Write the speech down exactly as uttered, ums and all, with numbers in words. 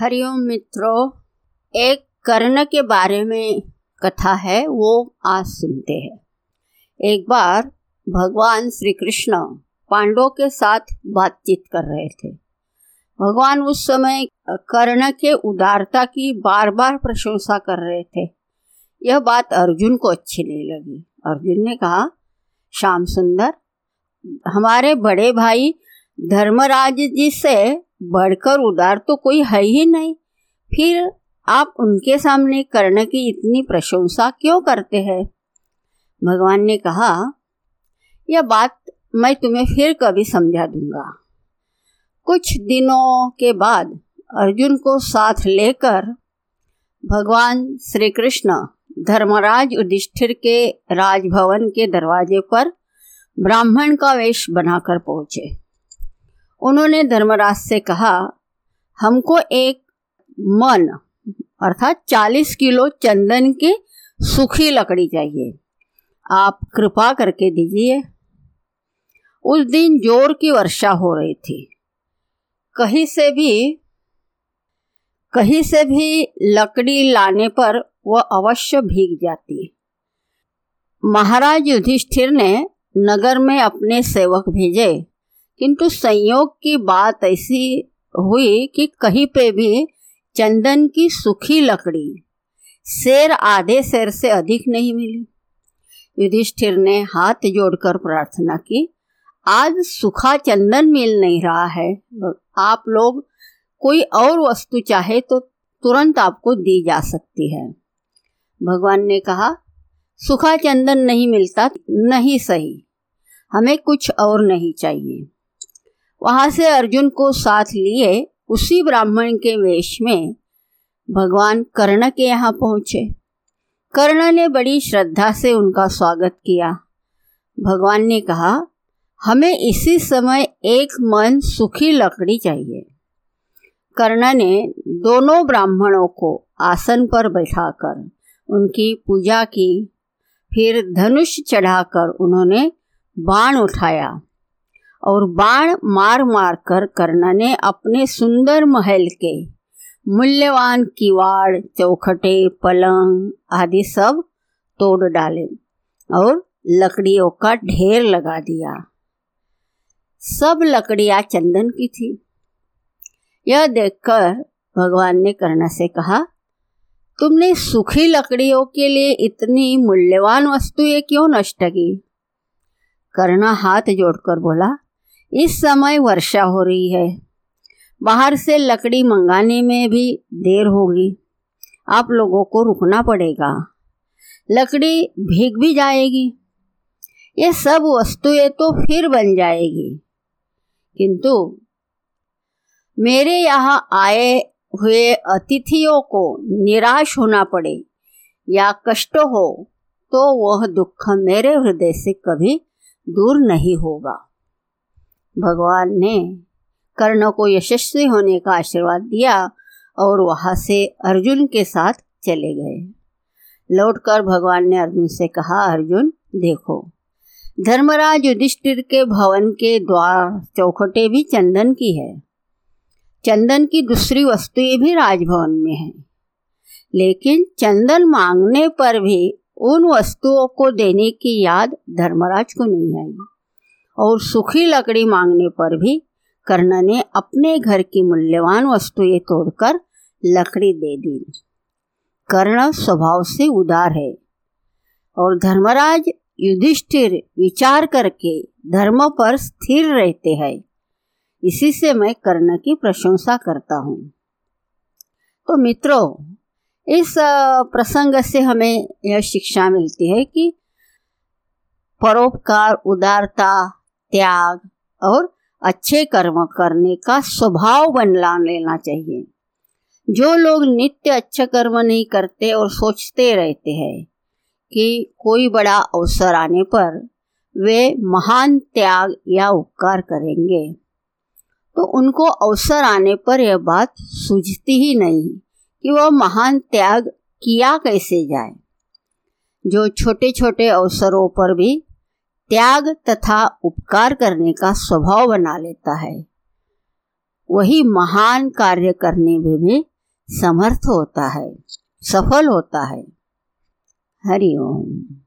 हरिओम मित्रों, एक कर्ण के बारे में कथा है, वो आज सुनते हैं। एक बार भगवान श्री कृष्ण पांडवों के साथ बातचीत कर रहे थे। भगवान उस समय कर्ण के उदारता की बार बार प्रशंसा कर रहे थे। यह बात अर्जुन को अच्छी नहीं लगी। अर्जुन ने कहा, श्याम सुंदर, हमारे बड़े भाई धर्मराज जी से बढ़कर उदार तो कोई है ही नहीं, फिर आप उनके सामने कर्ण की इतनी प्रशंसा क्यों करते हैं? भगवान ने कहा, यह बात मैं तुम्हें फिर कभी समझा दूंगा। कुछ दिनों के बाद अर्जुन को साथ लेकर भगवान श्री कृष्ण धर्मराज युधिष्ठिर के राजभवन के दरवाजे पर ब्राह्मण का वेश बनाकर पहुंचे। उन्होंने धर्मराज से कहा, हमको एक मन अर्थात चालीस किलो चंदन की सूखी लकड़ी चाहिए, आप कृपा करके दीजिए। उस दिन जोर की वर्षा हो रही थी। कहीं से भी कहीं से भी लकड़ी लाने पर वह अवश्य भीग जाती। महाराज युधिष्ठिर ने नगर में अपने सेवक भेजे, किंतु संयोग की बात ऐसी हुई कि कहीं पे भी चंदन की सूखी लकड़ी शेर आधे शेर से अधिक नहीं मिली। युधिष्ठिर ने हाथ जोड़कर प्रार्थना की, आज सूखा चंदन मिल नहीं रहा है, आप लोग कोई और वस्तु चाहे तो तुरंत आपको दी जा सकती है। भगवान ने कहा, सूखा चंदन नहीं मिलता नहीं सही, हमें कुछ और नहीं चाहिए। वहाँ से अर्जुन को साथ लिए उसी ब्राह्मण के वेश में भगवान कर्ण के यहाँ पहुँचे। कर्ण ने बड़ी श्रद्धा से उनका स्वागत किया। भगवान ने कहा, हमें इसी समय एक मन सूखी लकड़ी चाहिए। कर्ण ने दोनों ब्राह्मणों को आसन पर बैठाकर उनकी पूजा की, फिर धनुष चढ़ाकर उन्होंने बाण उठाया और बाण मार मार कर कर्ण ने अपने सुंदर महल के मूल्यवान किवाड़, चौखटे, पलंग आदि सब तोड़ डाले और लकड़ियों का ढेर लगा दिया। सब लकड़ियाँ चंदन की थी। यह देखकर भगवान ने कर्ण से कहा, तुमने सूखी लकड़ियों के लिए इतनी मूल्यवान वस्तुएं क्यों नष्ट की? कर्ण हाथ जोड़कर बोला, इस समय वर्षा हो रही है, बाहर से लकड़ी मंगाने में भी देर होगी, आप लोगों को रुकना पड़ेगा, लकड़ी भीग भी जाएगी, ये सब वस्तुएं तो फिर बन जाएगी, किंतु मेरे यहाँ आए हुए अतिथियों को निराश होना पड़े या कष्ट हो तो वह दुख मेरे हृदय से कभी दूर नहीं होगा। भगवान ने कर्ण को यशस्वी होने का आशीर्वाद दिया और वहाँ से अर्जुन के साथ चले गए। लौटकर भगवान ने अर्जुन से कहा, अर्जुन देखो, धर्मराज युधिष्ठिर के भवन के द्वार, चौखटे भी चंदन की है, चंदन की दूसरी वस्तुएं भी राजभवन में है, लेकिन चंदन मांगने पर भी उन वस्तुओं को देने की याद धर्मराज को नहीं आई और सूखी लकड़ी मांगने पर भी कर्ण ने अपने घर की मूल्यवान वस्तुएं तोड़कर लकड़ी दे दी। कर्ण स्वभाव से उदार है और धर्मराज युधिष्ठिर विचार करके धर्म पर स्थिर रहते हैं, इसी से मैं कर्ण की प्रशंसा करता हूँ। तो मित्रों, इस प्रसंग से हमें यह शिक्षा मिलती है कि परोपकार, उदारता, त्याग और अच्छे कर्म करने का स्वभाव बना लेना चाहिए। जो लोग नित्य अच्छे कर्म नहीं करते और सोचते रहते हैं कि कोई बड़ा अवसर आने पर वे महान त्याग या उपकार करेंगे, तो उनको अवसर आने पर यह बात सूझती ही नहीं कि वह महान त्याग किया कैसे जाए। जो छोटे छोटे अवसरों पर भी त्याग तथा उपकार करने का स्वभाव बना लेता है, वही महान कार्य करने में भी समर्थ होता है, सफल होता है। हरि ओम।